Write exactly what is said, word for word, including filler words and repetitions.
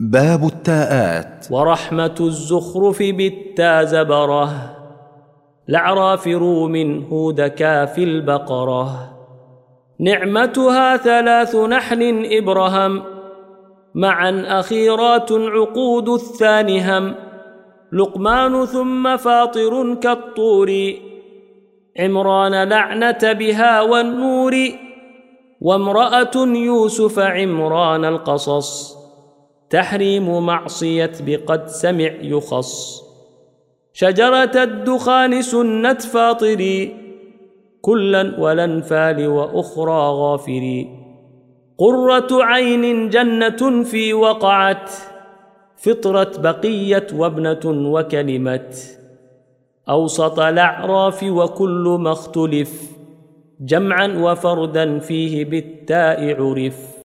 باب التاءات. ورحمة الزخرف بالتا زبره، لعراف روم هود كاف البقره، نعمتها ثلاث نحل إبرهم، معا أخيرات عقود الثانهم، لقمان ثم فاطر كالطور، عمران لعنة بها والنور، وامرأة يوسف عمران القصص، تحريم معصية بقد سمع يخص، شجرة الدخان سنة فاطري، كلا ولنفال وأخرى غافري، قرة عين جنة في وقعت، فطرت بقية وابنة وكلمت، أوسط الأعراف وكل ما اختلف، جمعا وفردا فيه بالتاء عرف.